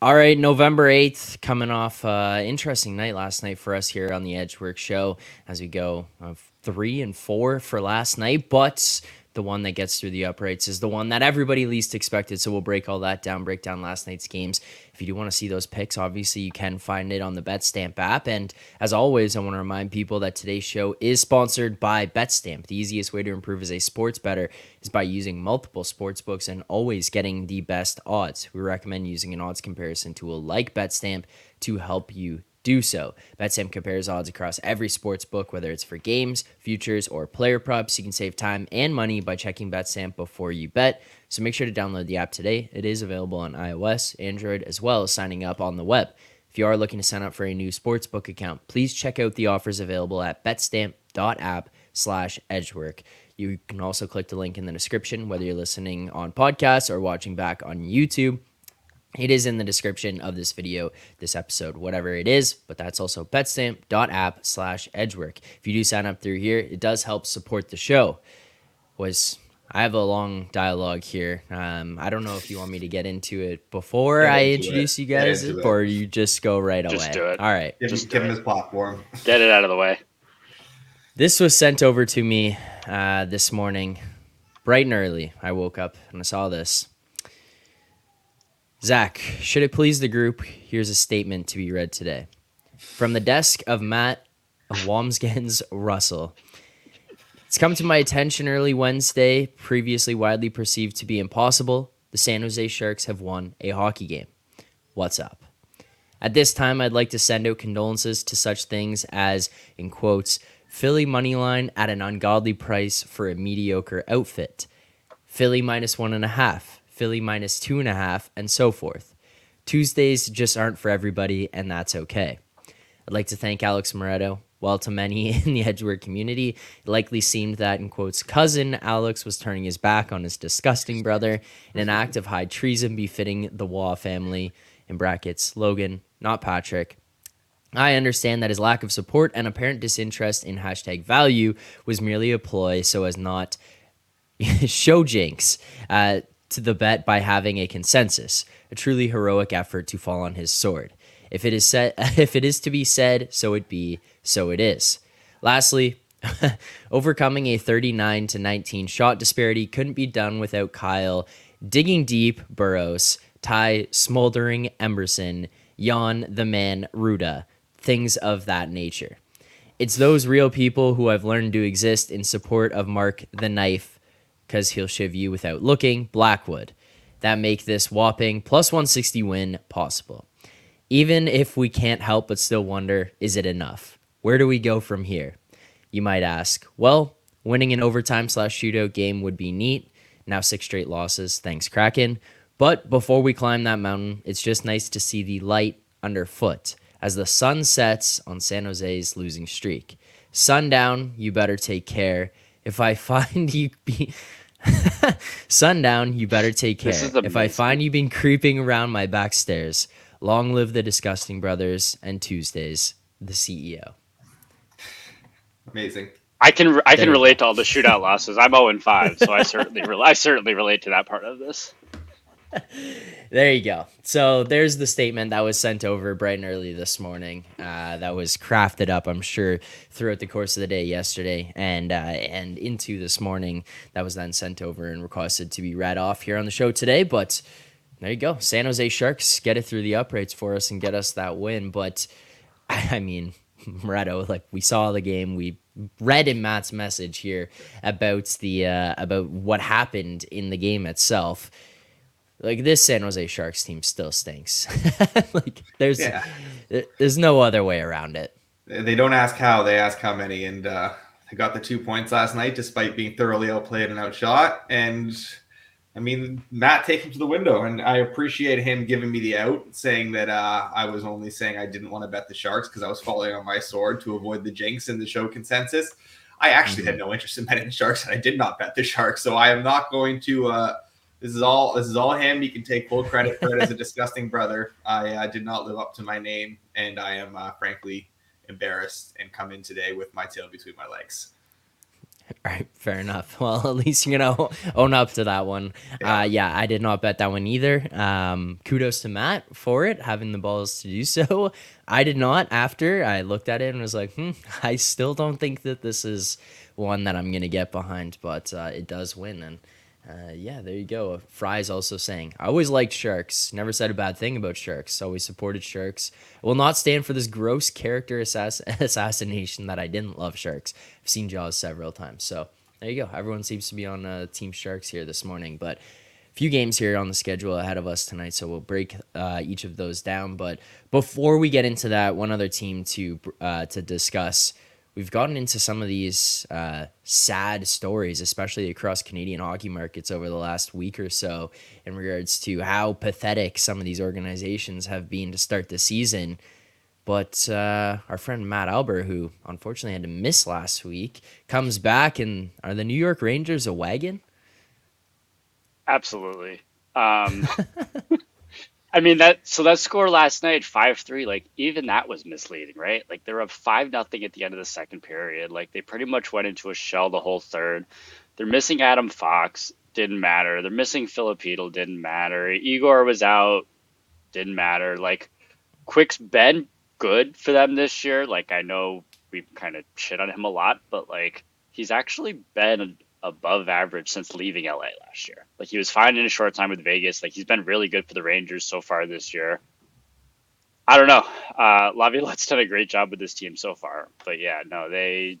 All right, November 8th, coming off an interesting night last night for us here on the Edgework Show as we go 3 and 4 for last night, but the one that gets through the uprights is the one that everybody least expected, so we'll break all that down, break down last night's games. If you do want to see those picks, obviously you can find it on the BetStamp app. And as always, I want to remind people that today's show is sponsored by BetStamp. The easiest way to improve as a sports bettor is by using multiple sports books and always getting the best odds. We recommend using an odds comparison tool like BetStamp to help you do so. BetStamp compares odds across every sports book, whether it's for games, futures, or player props. You can save time and money by checking BetStamp before you bet. So make sure to download the app today. It is available on iOS, Android, as well as signing up on the web. If you are looking to sign up for a new sportsbook account, please check out the offers available at betstamp.app/edgework. You can also click the link in the description, whether you're listening on podcasts or watching back on YouTube. It is in the description of this video, this episode, whatever it is, but that's also betstamp.app/edgework. If you do sign up through here, it does help support the show. I have a long dialogue here. I don't know if you want me to get into it before I introduce you guys, or you just go right away. Just do it. All right. Just give him his platform. Get it out of the way. This was sent over to me this morning, bright and early. I woke up and I saw this. Zach, should it please the group, here's a statement to be read today. From the desk of Matt Wamsgens Russell. It's come to my attention early Wednesday, previously widely perceived to be impossible, the San Jose Sharks have won a hockey game. What's up? At this time, I'd like to send out condolences to such things as, in quotes, Philly moneyline at an ungodly price for a mediocre outfit. Philly -1.5. Philly -2.5, and so forth. Tuesdays just aren't for everybody, and that's okay. I'd like to thank Alex Moretto. While to many in the Edgework community, it likely seemed that, in quotes, cousin Alex was turning his back on his disgusting brother in an act of high treason befitting the Waugh family, in brackets, Logan, not Patrick. I understand that his lack of support and apparent disinterest in hashtag value was merely a ploy so as not show jinx to the bet by having a consensus, a truly heroic effort to fall on his sword. If it is to be said, so it be, so it is. Lastly, overcoming a 39-19 shot disparity couldn't be done without Kyle digging deep, Burroughs, Ty Smoldering, Emerson, Jan the Man Ruda, things of that nature. It's those real people who I've learned to exist in support of Mark the Knife, because he'll shiv you without looking, Blackwood, that make this whopping +160 win possible. Even if we can't help but still wonder, is it enough? Where do we go from here? You might ask. Well, winning an overtime/shootout game would be neat. Now 6 straight losses, thanks Kraken. But before we climb that mountain, it's just nice to see the light underfoot as the sun sets on San Jose's losing streak. Sundown, you better take care. Sundown, you better take care. If I find you been creeping around my back stairs, long live the disgusting brothers and Tuesdays, the CEO. Amazing. I can relate to all the shootout losses. I'm 0-5, so I certainly relate to that part of this. There you go. So there's the statement that was sent over bright and early this morning. That was crafted up, I'm sure, throughout the course of the day yesterday and into this morning. That was then sent over and requested to be read off here on the show today. But there you go. San Jose Sharks get it through the uprights for us and get us that win. But I mean, Moretto, like, we saw the game, we read in Matt's message here about the about what happened in the game itself. Like, this San Jose Sharks team still stinks. Like, there's no other way around it. They don't ask how, they ask how many. And they got the 2 points last night despite being thoroughly outplayed and outshot. And I mean, Matt, take him to the window. And I appreciate him giving me the out, saying that I was only saying I didn't want to bet the Sharks because I was falling on my sword to avoid the jinx and the show consensus. I actually had no interest in betting the Sharks, and I did not bet the Sharks. So I am not going to this is all him. He can take full credit for it as a disgusting brother. I did not live up to my name, and I am frankly embarrassed and come in today with my tail between my legs. All right, fair enough. Well, at least you're going to own up to that one. Yeah. I did not bet that one either. Kudos to Matt for it, having the balls to do so. I did not. After I looked at it and was like, I still don't think that this is one that I'm going to get behind, but it does win. And there you go. Fry's also saying, I always liked Sharks. Never said a bad thing about Sharks. Always supported Sharks. I will not stand for this gross character assassination that I didn't love Sharks. I've seen Jaws several times. So there you go. Everyone seems to be on Team Sharks here this morning, but few games here on the schedule ahead of us tonight, so we'll break each of those down. But before we get into that, one other team to discuss. We've gotten into some of these sad stories, especially across Canadian hockey markets over the last week or so, in regards to how pathetic some of these organizations have been to start the season. But our friend Matt Albert, who unfortunately had to miss last week, comes back. And are the New York Rangers a wagon? Absolutely. I mean, that score last night, 5-3, like, even that was misleading, right? Like, they were up 5-0 at the end of the second period. Like, they pretty much went into a shell the whole third. They're missing Adam Fox. Didn't matter. They're missing Filippito. Didn't matter. Igor was out. Didn't matter. Like, Quick's been good for them this year. Like, I know we've kind of shit on him a lot, but, like, he's actually been above average since leaving LA last year. Like, he was fine in a short time with Vegas. Like, he's been really good for the Rangers so far this year. I don't know. Laviolette's done a great job with this team so far, but yeah, no, they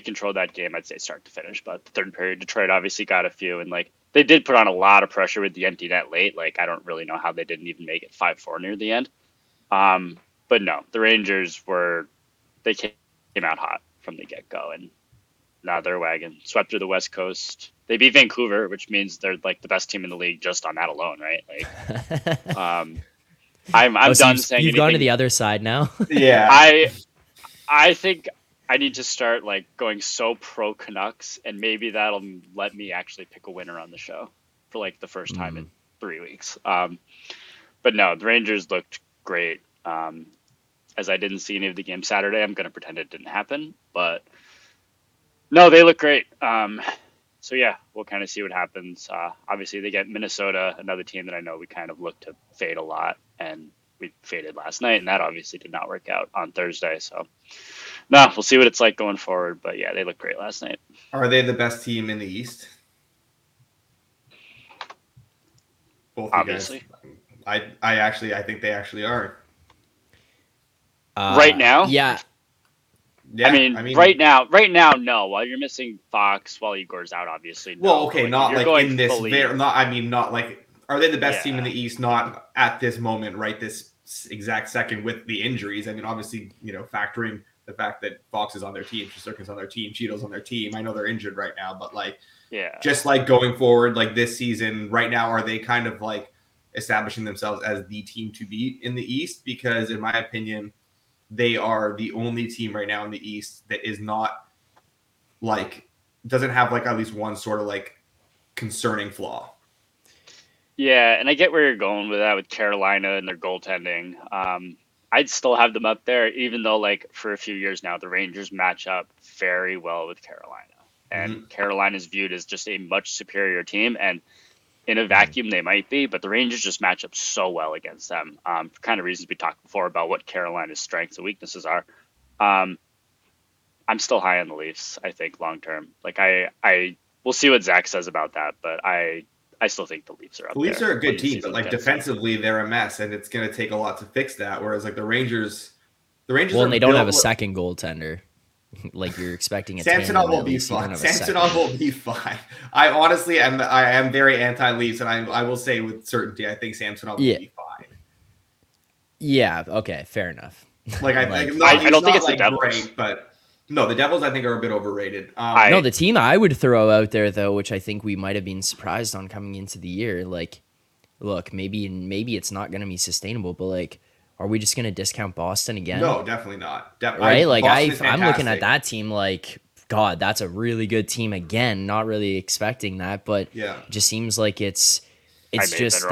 controlled that game, I'd say, start to finish. But the third period, Detroit obviously got a few, and like, they did put on a lot of pressure with the empty net late. Like, I don't really know how they didn't even make it 5-4 near the end. But no, the Rangers they came out hot from the get-go, and now they're a wagon. Swept through the West Coast. They beat Vancouver, which means they're like the best team in the league just on that alone, right? Like, I'm done saying you've anything. Gone to the other side now. Yeah, I think I need to start like going so pro Canucks, and maybe that'll let me actually pick a winner on the show for like the first time in 3 weeks. But no, the Rangers looked great. As I didn't see any of the game Saturday, I'm going to pretend it didn't happen, but. No, they look great. So, yeah, we'll kind of see what happens. Obviously, they get Minnesota, another team that I know we kind of look to fade a lot. And we faded last night, and that obviously did not work out on Thursday. So, no, we'll see what it's like going forward. But, yeah, they look great last night. Are they the best team in the East? Both obviously. I think they actually are. Right now? Yeah. Yeah, I mean, right now, no. While you're missing Fox, while Igor's out, obviously. No. Well, okay, like, not like going in this. Not like. Are they the best team in the East? Not at this moment, right? This exact second, with the injuries. I mean, obviously, you know, factoring the fact that Fox is on their team, Shesterkin's on their team, Cheeto's on their team. I know they're injured right now, but like, just like going forward, like this season, right now, are they kind of like establishing themselves as the team to beat in the East? Because, in my opinion, they are the only team right now in the East that is not like, doesn't have like at least one sort of like concerning flaw. Yeah. And I get where you're going with that with Carolina and their goaltending. I'd still have them up there, even though like for a few years now, the Rangers match up very well with Carolina, and Carolina is viewed as just a much superior team. And in a vacuum, they might be, but the Rangers just match up so well against them. For kind of reasons we talked before about what Carolina's strengths and weaknesses are. I'm still high on the Leafs, I think, long term. Like I we'll see what Zach says about that, but I still think the Leafs are up there. The Leafs are a good team, but like defensively, they're a mess, and it's going to take a lot to fix that. Whereas like the Rangers. Well, and they don't have a second goaltender. Like you're expecting, Samsonov will be fine. I honestly am. I am very anti-Leafs, and I will say with certainty, I think Samsonov will be fine. Yeah. Okay. Fair enough. Like I don't think it's the Devils, but no, the Devils I think are a bit overrated. The team I would throw out there though, which I think we might have been surprised on coming into the year, like, look, maybe it's not going to be sustainable, but like, are we just going to discount Boston again? No, definitely not. Right? Like I'm looking at that team like, God, that's a really good team again. Not really expecting that, but yeah, it just seems like it's just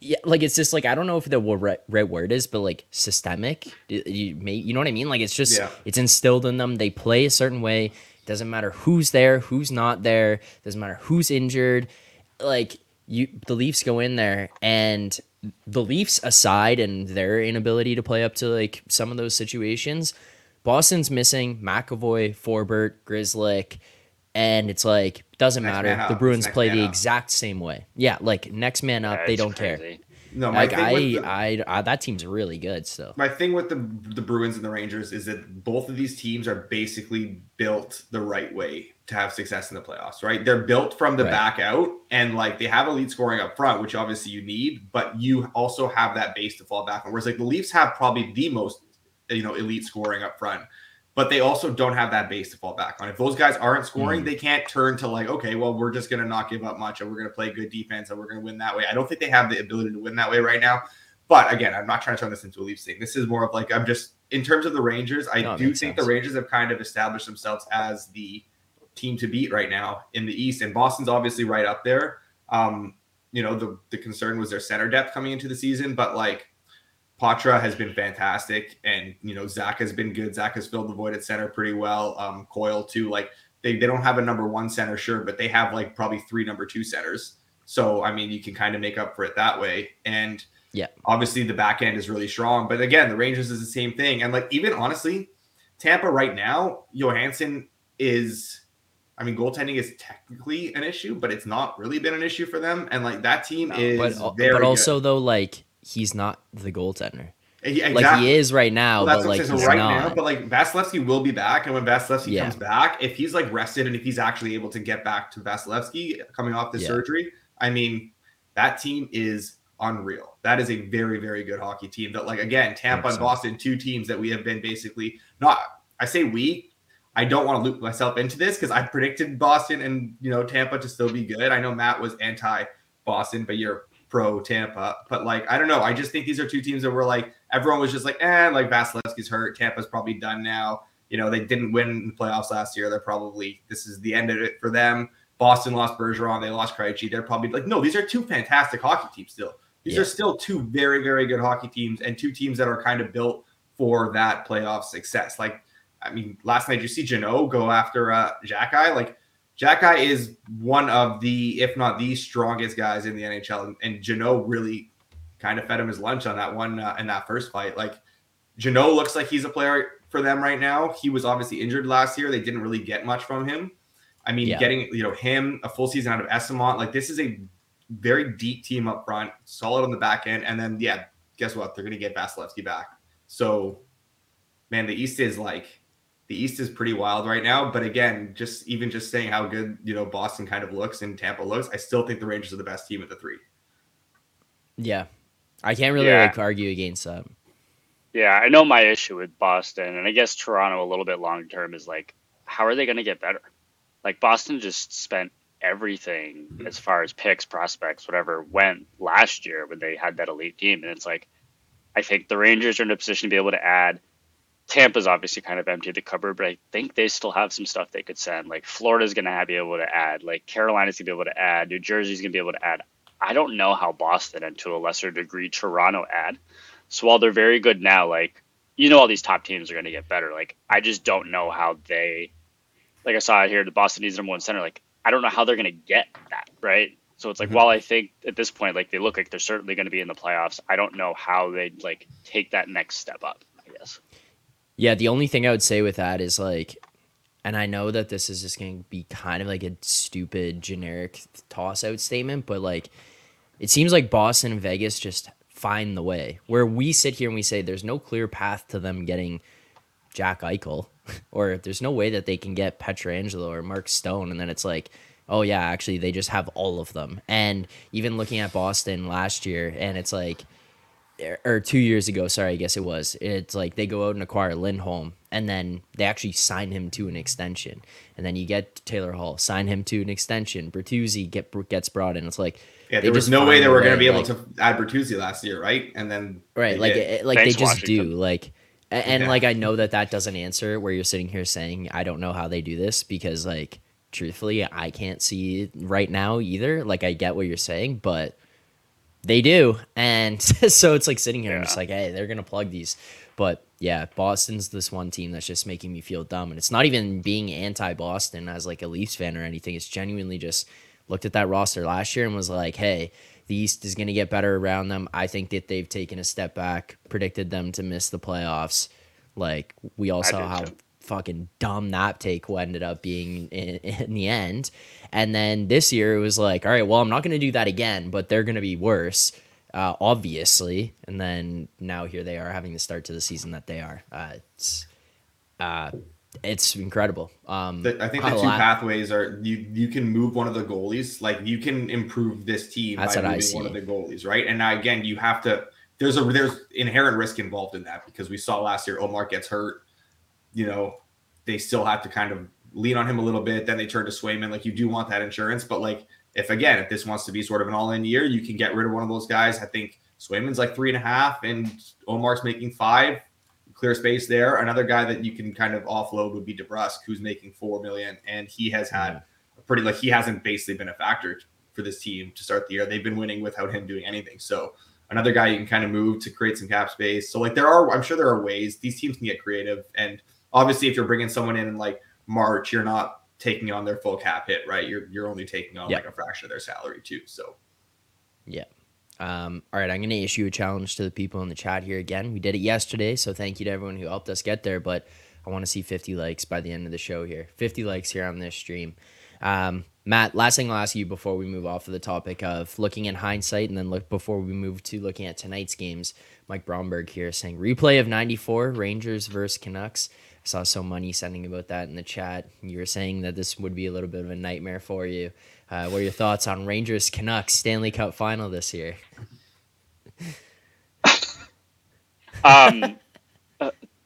yeah, like it's just like I don't know if the right word is, but like systemic. You know what I mean? Like it's just it's instilled in them. They play a certain way. Doesn't matter who's there, who's not there. Doesn't matter who's injured. Like the Leafs go in there, and the Leafs aside and their inability to play up to like some of those situations, Boston's missing McAvoy, Forbert, Grzelcyk, and it's like doesn't matter. The Bruins play the exact same way. Yeah, like next man up, they don't care. No, like that team's really good. So my thing with the Bruins and the Rangers is that both of these teams are basically built the right way to have success in the playoffs, right? They're built from the back out, and like they have elite scoring up front, which obviously you need, but you also have that base to fall back on. Whereas like the Leafs have probably the most, elite scoring up front, but they also don't have that base to fall back on. If those guys aren't scoring, they can't turn to like, okay, well, we're just going to not give up much and we're going to play good defense and we're going to win that way. I don't think they have the ability to win that way right now. But again, I'm not trying to turn this into a Leafs thing. This is more of like, I'm just, in terms of the Rangers, I do think the Rangers have kind of established themselves as the team to beat right now in the East. And Boston's obviously right up there. The concern was their center depth coming into the season, but like, Patra has been fantastic, and Zach has been good. Zach has filled the void at center pretty well. Coyle too. Like they don't have a number one center, sure, but they have like probably three number two centers. So I mean, you can kind of make up for it that way. And yeah, obviously the back end is really strong. But again, the Rangers is the same thing. And like even honestly, Tampa right now, Johansson is. I mean, goaltending is technically an issue, but it's not really been an issue for them. And like that team is very good, though. He's not the goaltender. Exactly. Like he is right now, well, but like he's right not. Now, but like Vasilevsky will be back, and when Vasilevsky comes back, if he's like rested and if he's actually able to get back to Vasilevsky coming off the surgery, I mean, that team is unreal. That is a very, very good hockey team. That like again, Tampa and Boston, two teams that we have been basically not. I say we. I don't want to loop myself into this because I predicted Boston and Tampa to still be good. I know Matt was anti-Boston, but you're pro Tampa, but like I don't know, I just think these are two teams that were like everyone was just like like Vasilevsky's hurt, Tampa's probably done now, they didn't win the playoffs last year, they're probably, this is the end of it for them. Boston lost Bergeron, they lost Krejci, they're probably like, no, these are two fantastic hockey teams still. These are still two very, very good hockey teams, and two teams that are kind of built for that playoff success. Like I mean, last night you see Janot go after Jacki. Like Jacki is one of the, if not the strongest guys in the NHL, and Janot really kind of fed him his lunch on that one in that first fight. Like Janot looks like he's a player for them right now. He was obviously injured last year. They didn't really get much from him. I mean, getting him a full season out of Essamont, like this is a very deep team up front, solid on the back end, and then guess what? They're going to get Vasilevsky back. So, man, the East is like. The East is pretty wild right now, but again, just saying how good, Boston kind of looks and Tampa looks, I still think the Rangers are the best team of the three. Yeah. I can't really argue against that. Yeah, I know my issue with Boston, and I guess Toronto a little bit long-term is like, how are they going to get better? Like Boston just spent everything as far as picks, prospects, whatever went last year when they had that elite team. And it's like, I think the Rangers are in a position to be able to add. Tampa's obviously kind of emptied the cupboard, but I think they still have some stuff they could send. Like Florida's going to be able to add, like Carolina's going to be able to add, New Jersey's going to be able to add. I don't know how Boston and to a lesser degree Toronto add. So while they're very good now, like, all these top teams are going to get better. Like, I just don't know how they, like I saw here, the Boston needs number one center. Like, I don't know how they're going to get that, right? So it's like, while I think at this point, like they look like they're certainly going to be in the playoffs, I don't know how they'd like take that next step up, I guess. Yeah, the only thing I would say with that is like, and I know that this is just going to be kind of like a stupid generic toss-out statement, but like, it seems like Boston and Vegas just find the way. Where we sit here and we say there's no clear path to them getting Jack Eichel, or there's no way that they can get Pietrangelo or Mark Stone, and then it's like, oh yeah, actually they just have all of them. And even looking at Boston last year, and it's like, or 2 years ago, sorry, I guess it was, it's like they go out and acquire Lindholm, and then they actually sign him to an extension. And then you get Taylor Hall, sign him to an extension. Bertuzzi gets brought in. It's like, yeah, there was no way they were going to be able to add Bertuzzi last year, right? And then right, like they just do, like, and like I know that doesn't answer where you're sitting here saying I don't know how they do this, because like truthfully I can't see right now either. Like I get what you're saying, but they do, and so it's like sitting here and just like, hey, they're gonna plug these, but. Yeah, Boston's this one team that's just making me feel dumb. And it's not even being anti-Boston as like a Leafs fan or anything. It's genuinely just looked at that roster last year and was like, hey, the East is going to get better around them. I think that they've taken a step back, predicted them to miss the playoffs. Like, we all saw how fucking dumb that take ended up being in the end. And then this year it was like, all right, well, I'm not going to do that again, but they're going to be worse. Obviously, and then now here they are having the start to the season that they are. It's incredible. I think the two pathways are you can move one of the goalies, like you can improve this team by moving one of the goalies, right? And now, again, you have to. There's inherent risk involved in that, because we saw last year Omar gets hurt. You know, they still have to kind of lean on him a little bit. Then they turn to Swayman. Like, you do want that insurance, but like. If this wants to be sort of an all-in year, you can get rid of one of those guys. I think Swayman's like 3.5 and Omar's making 5. Clear space there. Another guy that you can kind of offload would be DeBrusk, who's making $4 million, and he has had a pretty, like, he hasn't basically been a factor for this team to start the year. They've been winning without him doing anything. So another guy you can kind of move to create some cap space. So like I'm sure there are ways these teams can get creative. And obviously if you're bringing someone in like March, you're not taking on their full cap hit, right? You're only taking on like a fraction of their salary too. So all right, I'm going to issue a challenge to the people in the chat here again. We did it yesterday, so thank you to everyone who helped us get there, but I want to see 50 likes by the end of the show here. 50 likes here on this stream. Matt, last thing I'll ask you before we move off of the topic of looking in hindsight, and then before we move to looking at tonight's games. Mike Bromberg here saying replay of 94 Rangers versus Canucks. I saw so many sending about that in the chat. You were saying that this would be a little bit of a nightmare for you. What are your thoughts on Rangers Canucks Stanley Cup final this year?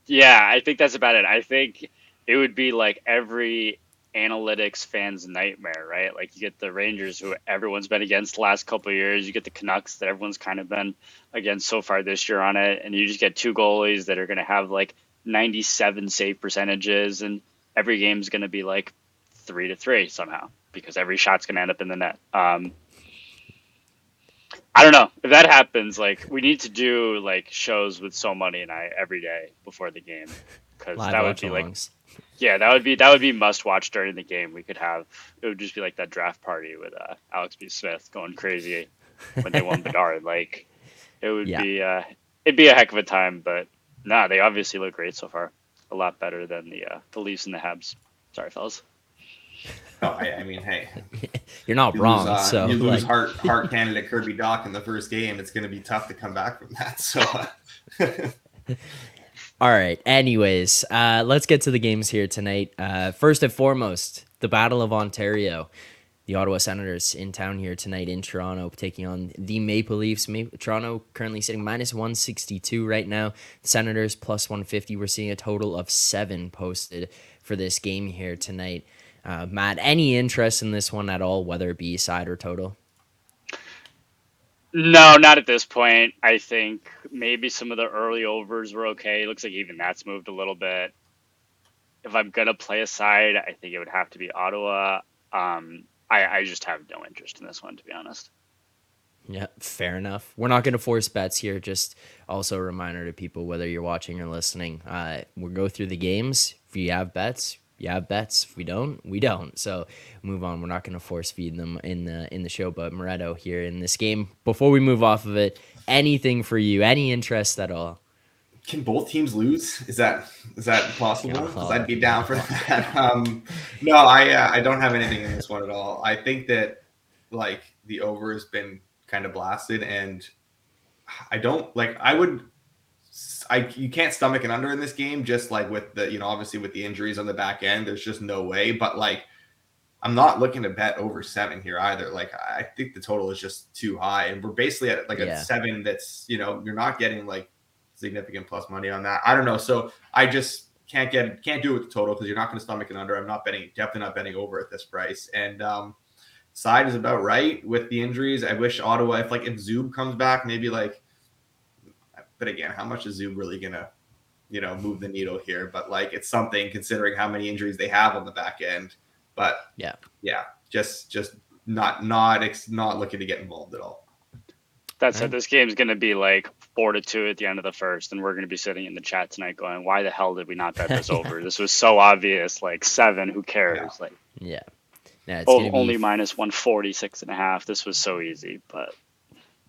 Yeah, I think that's about it. I think it would be like every analytics fan's nightmare, right? Like you get the Rangers, who everyone's been against the last couple of years. You get the Canucks that everyone's kind of been against so far this year on it. And you just get two goalies that are going to have like 97 save percentages, and every game's going to be like 3-3 somehow, because every shot's going to end up in the net. I don't know if that happens. Like, we need to do like shows with So Money and I every day before the game, because that would be like, yeah, that would be must watch during the game. We could have, it would just be like that draft party with Alex B. Smith going crazy when they won Bedard. Like, it would be it'd be a heck of a time, but. Nah, they obviously look great so far. A lot better than the Leafs and the Habs. Sorry, fellas. Oh, I mean, hey, you're not wrong. You lose heart candidate Kirby Doc in the first game. It's going to be tough to come back from that. So, all right. Anyways, let's get to the games here tonight. First and foremost, the Battle of Ontario. The Ottawa Senators in town here tonight in Toronto, taking on the Maple Leafs. Toronto currently sitting -162 right now. Senators +150. We're seeing a total of 7 posted for this game here tonight. Matt, any interest in this one at all, whether it be side or total? No, not at this point. I think maybe some of the early overs were okay. It looks like even that's moved a little bit. If I'm going to play a side, I think it would have to be Ottawa. I just have no interest in this one, to be honest. Yeah, fair enough. We're not going to force bets here. Just also a reminder to people, whether you're watching or listening, we'll go through the games. If you have bets, you have bets. If we don't, we don't. So move on. We're not going to force feed them in the show. But Moretto here in this game, before we move off of it, anything for you? Any interest at all? Can both teams lose? Is that possible? Because I'd be down for that. No, I don't have anything in this one at all. I think that like the over has been kind of blasted, and I don't like. You can't stomach an under in this game. Just like with the obviously with the injuries on the back end, there's just no way. But like I'm not looking to bet over 7 here either. Like, I think the total is just too high, and we're basically at like a 7 that's, you know, you're not getting like significant plus money on that. I don't know. So I just can't do it with the total because you're not going to stomach an under. I'm not betting, definitely not betting over at this price. And side is about right with the injuries. I wish Ottawa, if Zub comes back, maybe like, but again, how much is Zub really going to, you know, move the needle here? But like, it's something considering how many injuries they have on the back end. But just not looking to get involved at all. That said, this game's going to be like 4-2 at the end of the first, and we're going to be sitting in the chat tonight going, "Why the hell did we not bet this over? This was so obvious. Like 7, who cares? Yeah. Like, yeah, no, it's only -146.5. This was so easy, but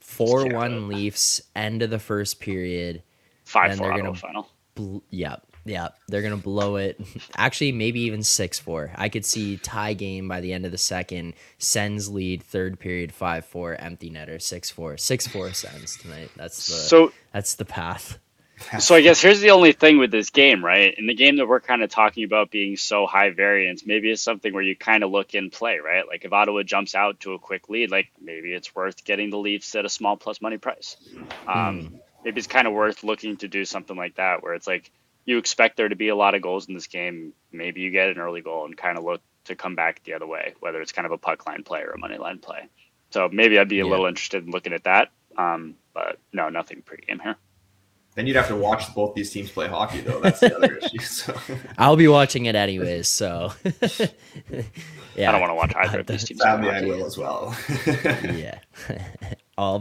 4-1 Leafs end of the first period. 5-4 Ottawa final. Yeah, they're going to blow it. Actually, maybe even 6-4. I could see tie game by the end of the second. Sens lead, third period, 5-4, empty netter, 6-4. 6-4 Sens tonight. That's the path. So I guess here's the only thing with this game, right? In the game that we're kind of talking about being so high variance, maybe it's something where you kind of look in play, right? Like if Ottawa jumps out to a quick lead, like maybe it's worth getting the Leafs at a small plus money price. Maybe it's kind of worth looking to do something like that where it's like, you expect there to be a lot of goals in this game. Maybe you get an early goal and kind of look to come back the other way, whether it's kind of a puck line play or a money line play. So maybe I'd be a little interested in looking at that. But no, nothing pregame here. Then you'd have to watch both these teams play hockey, though. That's the other issue. So. I'll be watching it anyways. So I don't want to watch either of these teams. Sadly, I will as well. I'll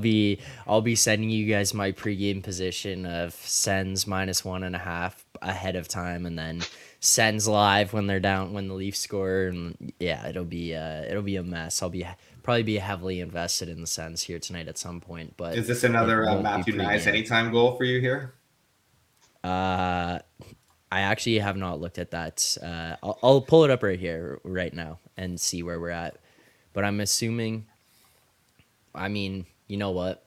be sending you guys my pregame position of Sens -1.5 ahead of time, and then Sens live when they're down, when the Leafs score, and it'll be a mess. I'll probably be heavily invested in the Sens here tonight at some point. But is this another Matthew Knies anytime goal for you here? I actually have not looked at that. I'll pull it up right now and see where we're at. But I'm assuming. I mean, you know what?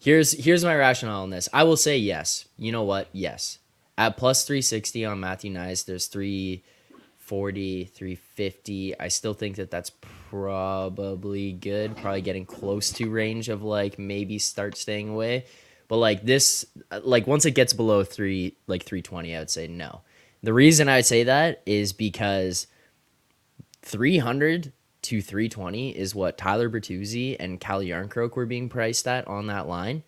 Here's my rationale on this. I will say yes. You know what? Yes. At plus 360 on Matthew Knies, there's 340, 350. I still think that's probably good. Probably getting close to range of like maybe start staying away. But like this, like once it gets below 320, I would say no. The reason I would say that is because 300 to 320 is what Tyler Bertuzzi and Cal Yarncroke were being priced at on that line.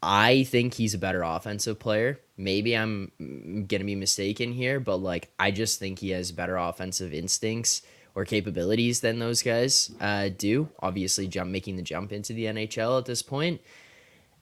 I think he's a better offensive player. Maybe I'm going to be mistaken here, but like I just think he has better offensive instincts or capabilities than those guys do. Obviously, making the jump into the NHL at this point.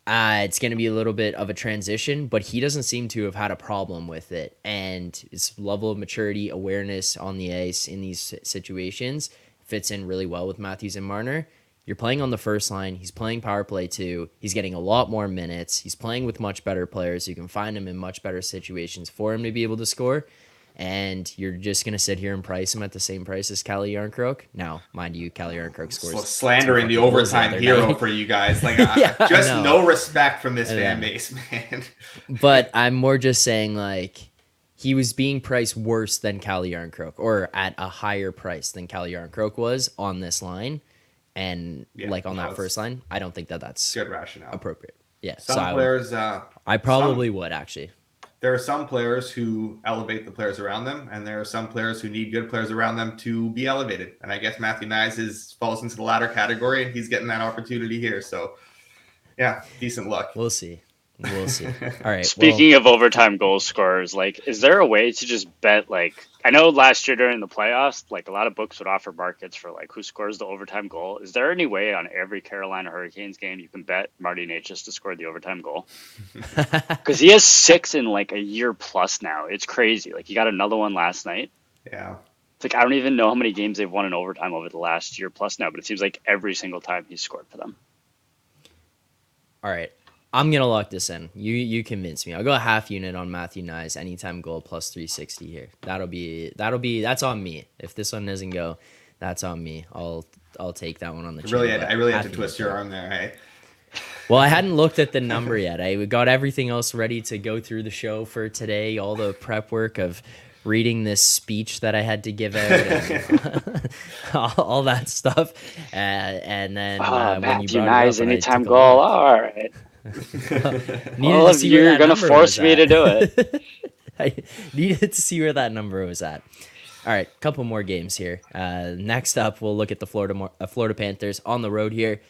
It's going to be a little bit of a transition, but he doesn't seem to have had a problem with it. And his level of maturity, awareness on the ice in these situations fits in really well with Matthews and Marner. You're playing on the first line. He's playing power play too. He's getting a lot more minutes. He's playing with much better players. You can find him in much better situations for him to be able to score. And you're just going to sit here and price him at the same price as Cal Yarncroke. Now, mind you, Cal Yarncroke scores. So slandering the overtime hero for you guys. Like, just no respect from this fan base, man. But I'm more just saying, like, he was being priced worse than Cal Yarncroke, or at a higher price than Cal Yarncroke was on this line, and that first line, I don't think that's good rationale. Appropriate. Yeah. Some players, I probably would actually. There are some players who elevate the players around them, and there are some players who need good players around them to be elevated. And I guess Matthew Knies falls into the latter category, and he's getting that opportunity here. So, yeah, decent luck. We'll see. All right. Speaking of overtime goal scorers, like, is there a way to just bet? Like, I know last year during the playoffs, like a lot of books would offer markets for like who scores the overtime goal. Is there any way on every Carolina Hurricanes game you can bet Marty Necas to score the overtime goal? Because he has 6 in like a year plus now. It's crazy. Like he got another one last night. Yeah. It's like I don't even know how many games they've won in overtime over the last year plus now, but it seems like every single time he's scored for them. All right. I'm going to lock this in. You convinced me. I'll go a half unit on Matthew Knies anytime goal plus 360 here. That'll be that's on me. If this one doesn't go, that's on me. I'll take that one on the chin. I really had to twist your arm there, hey. Well, I hadn't looked at the number yet. I got everything else ready to go through the show for today, all the prep work of reading this speech that I had to give out, and all that stuff. And then Matthew Knies, anytime goal. All right. All of you are going to force me to do it. I needed to see where that number was at. All right, couple more games here. Next up, we'll look at the Florida Panthers on the road here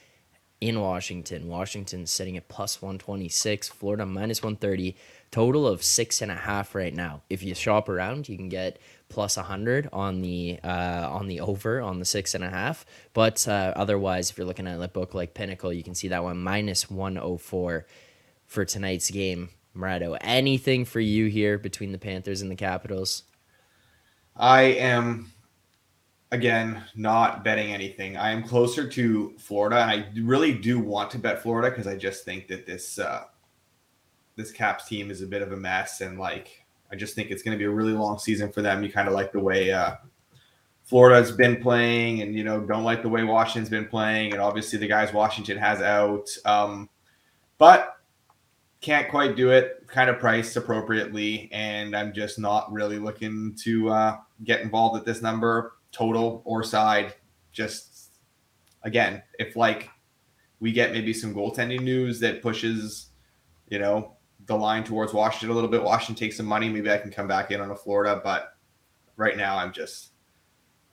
in Washington. Washington's sitting at plus 126, Florida minus 130, total of 6.5 right now. If you shop around, you can get plus 100 on the over on the 6.5. But otherwise, if you're looking at a book like Pinnacle, you can see that one minus 104 for tonight's game. Moretto, anything for you here between the Panthers and the Capitals? I am, again, not betting anything. I am closer to Florida. I really do want to bet Florida because I just think that this Caps team is a bit of a mess. And, I just think it's going to be a really long season for them. You kind of like the way Florida's been playing and, don't like the way Washington's been playing. And obviously the guys Washington has out. But can't quite do it, kind of priced appropriately, and I'm just not really looking to get involved at this number, total or side. Just, again, if we get maybe some goaltending news that pushes, the line towards Washington a little bit, Washington takes some money, maybe I can come back in on a Florida, but right now I'm just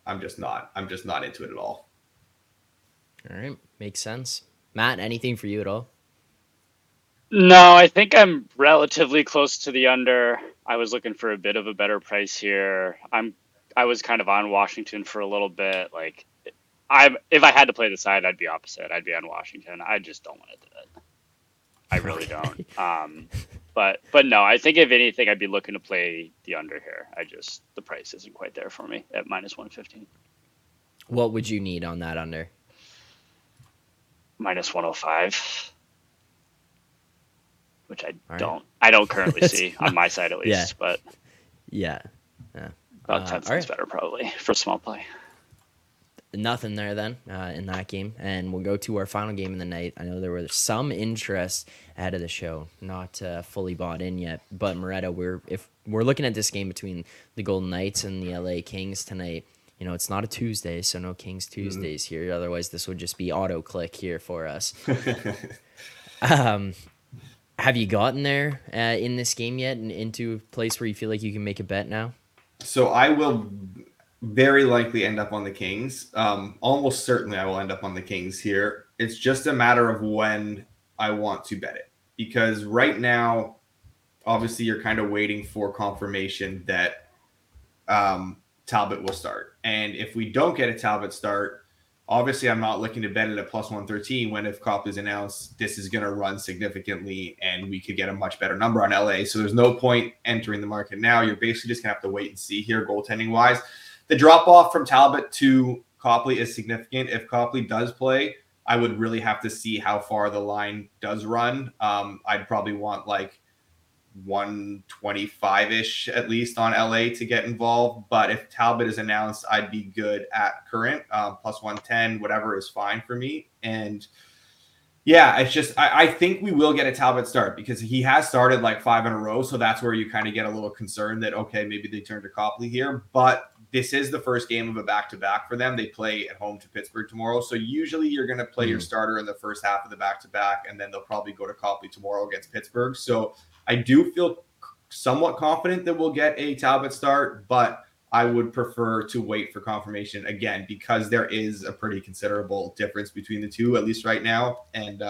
not into it at all. All right, makes sense. Matt, anything for you at all? No, I think I'm relatively close to the under. I was looking for a bit of a better price here. I was kind of on Washington for a little bit. If I had to play the side, I'd be opposite. I'd be on Washington. I just don't want to do it. I really don't. But no, I think if anything, I'd be looking to play the under here. The price isn't quite there for me at minus 115. What would you need on that under? Minus 105. Which I don't currently see on my side at least, but yeah. About 10 cents better probably for small play. Nothing there then in that game, and we'll go to our final game of the night. I know there were some interest ahead of the show, not fully bought in yet, but Moretto, if we're looking at this game between the Golden Knights and the LA Kings tonight. It's not a Tuesday, so no Kings Tuesdays here. Otherwise, this would just be auto click here for us. Have you gotten there in this game yet and into a place where you feel like you can make a bet now? So I will very likely end up on the Kings. Almost certainly I will end up on the Kings here. It's just a matter of when I want to bet it. Because right now, obviously, you're kind of waiting for confirmation that Talbot will start. And if we don't get a Talbot start, obviously, I'm not looking to bet it at plus 113 when, if Copley's announced, this is going to run significantly and we could get a much better number on LA. So there's no point entering the market now. You're basically just going to have to wait and see here, goaltending wise. The drop off from Talbot to Copley is significant. If Copley does play, I would really have to see how far the line does run. I'd probably want 125-ish at least on LA to get involved. But if Talbot is announced, I'd be good at current plus 110, whatever is fine for me. And yeah, it's just, I think we will get a Talbot start because he has started 5 in a row. So that's where you kind of get a little concerned that, okay, maybe they turn to Copley here, but this is the first game of a back-to-back for them. They play at home to Pittsburgh tomorrow. So usually you're going to play your starter in the first half of the back-to-back, and then they'll probably go to Copley tomorrow against Pittsburgh. So I do feel somewhat confident that we'll get a Talbot start, but I would prefer to wait for confirmation again, because there is a pretty considerable difference between the two, at least right now. And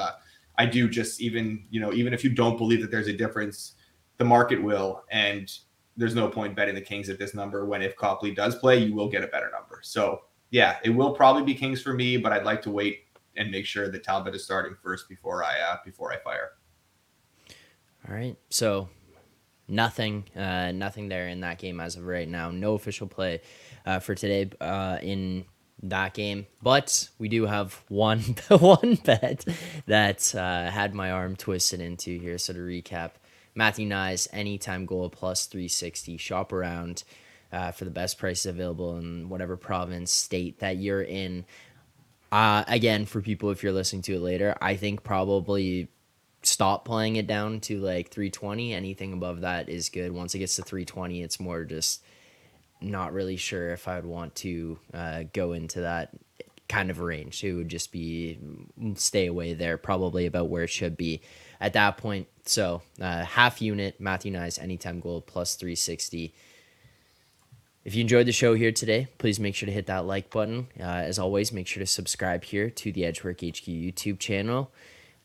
I do just even if you don't believe that there's a difference, the market will. And there's no point betting the Kings at this number when, if Copley does play, you will get a better number. So yeah, it will probably be Kings for me, but I'd like to wait and make sure that Talbot is starting first before I fire. All right, so nothing there in that game as of right now. No official play for today in that game, but we do have one bet that had my arm twisted into here. So to recap, Matthew Knies, anytime goal, plus 360. Shop around for the best prices available in whatever province, state that you're in. Again, for people, if you're listening to it later, I think probably stop playing it down to 320. Anything above that is good. Once it gets to 320, it's more just not really sure if I'd want to go into that kind of range. It would just be stay away there, probably about where it should be at that point. So half unit, Matthew Knies, anytime goal, plus 360. If you enjoyed the show here today, please make sure to hit that like button. As always, make sure to subscribe here to the Edgework HQ YouTube channel.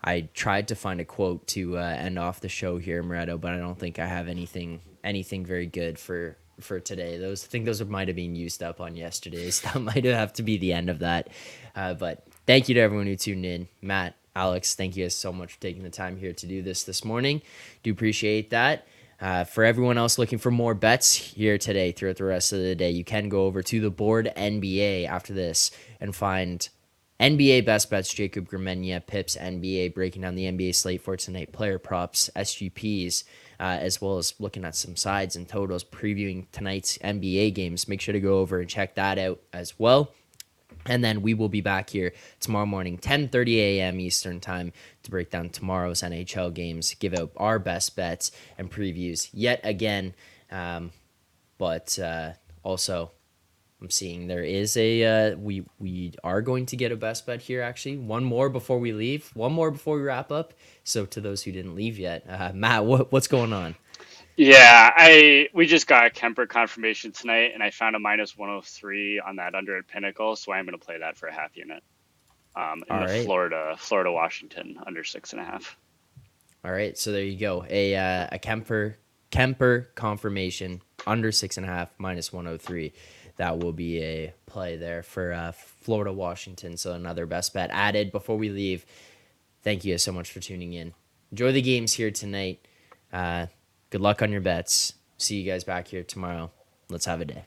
I tried to find a quote to end off the show here, Moretto, but I don't think I have anything very good for today. Those might have been used up on yesterday, so that might have to be the end of that. But thank you to everyone who tuned in. Matt, Alex, thank you guys so much for taking the time here to do this morning. Do appreciate that. For everyone else looking for more bets here today throughout the rest of the day, you can go over to the board NBA after this and find NBA Best Bets, Jacob Gremenya, Pips NBA, breaking down the NBA slate for tonight, player props, SGPs, as well as looking at some sides and totals, previewing tonight's NBA games. Make sure to go over and check that out as well. And then we will be back here tomorrow morning, 10:30 a.m. Eastern time, to break down tomorrow's NHL games, give out our best bets and previews yet again. But also, I'm seeing there is a we are going to get a best bet here, actually. One more before we leave. One more before we wrap up. So to those who didn't leave yet, Matt, what's going on? Yeah, we just got a Kemper confirmation tonight, and I found a minus 103 on that under at Pinnacle, so I'm going to play that for a half unit. All right. Florida Washington under 6.5. All right, so there you go. A Kemper confirmation under 6.5 minus 103. That will be a play there for Florida, Washington. So another best bet added before we leave. Thank you so much for tuning in. Enjoy the games here tonight. Good luck on your bets. See you guys back here tomorrow. Let's have a day.